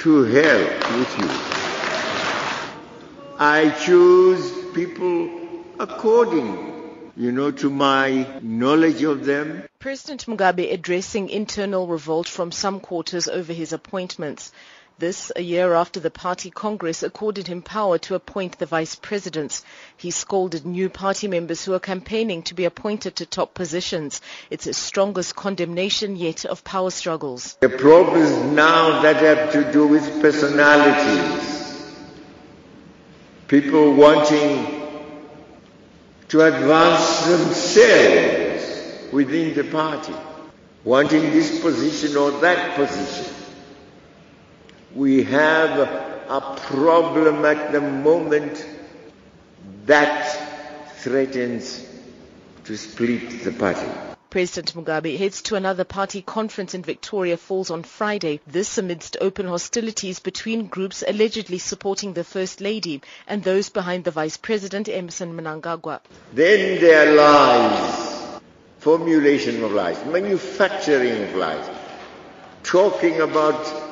to hell with you. I choose people according to my knowledge of them. President Mugabe addressing internal revolt from some quarters over his appointments. This, a year after the party Congress accorded him power to appoint the vice presidents. He scolded new party members who are campaigning to be appointed to top positions. It's his strongest condemnation yet of power struggles. The problems now that have to do with personalities. People wanting to advance themselves within the party, wanting this position or that position. We have a problem at the moment that threatens to split the party. President Mugabe heads to another party conference in Victoria Falls on Friday, this amidst open hostilities between groups allegedly supporting the First Lady and those behind the Vice President, Emmerson Mnangagwa. Then there are lies, formulation of lies, manufacturing of lies, talking about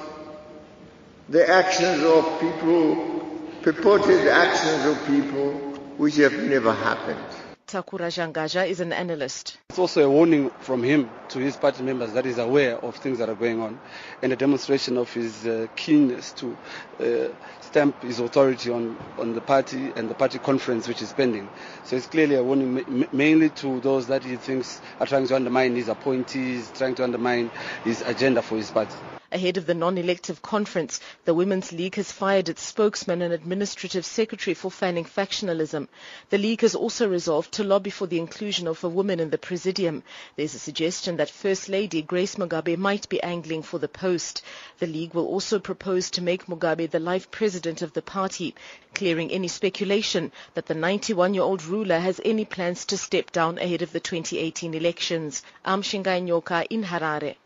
the actions of people, purported actions of people which have never happened. Takura Jangaja is an analyst. It's also a warning from him to his party members that he's aware of things that are going on, and a demonstration of his keenness to stamp his authority on the party and the party conference which is pending. So it's clearly a warning mainly to those that he thinks are trying to undermine his appointees, trying to undermine his agenda for his party. Ahead of the non-elective conference, the Women's League has fired its spokesman and administrative secretary for fanning factionalism. The League has also resolved to lobby for the inclusion of a woman in the presidium. There's a suggestion that First Lady Grace Mugabe might be angling for the post. The League will also propose to make Mugabe the life president of the party, clearing any speculation that the 91-year-old ruler has any plans to step down ahead of the 2018 elections. I'm Shingai Nyoka in Harare.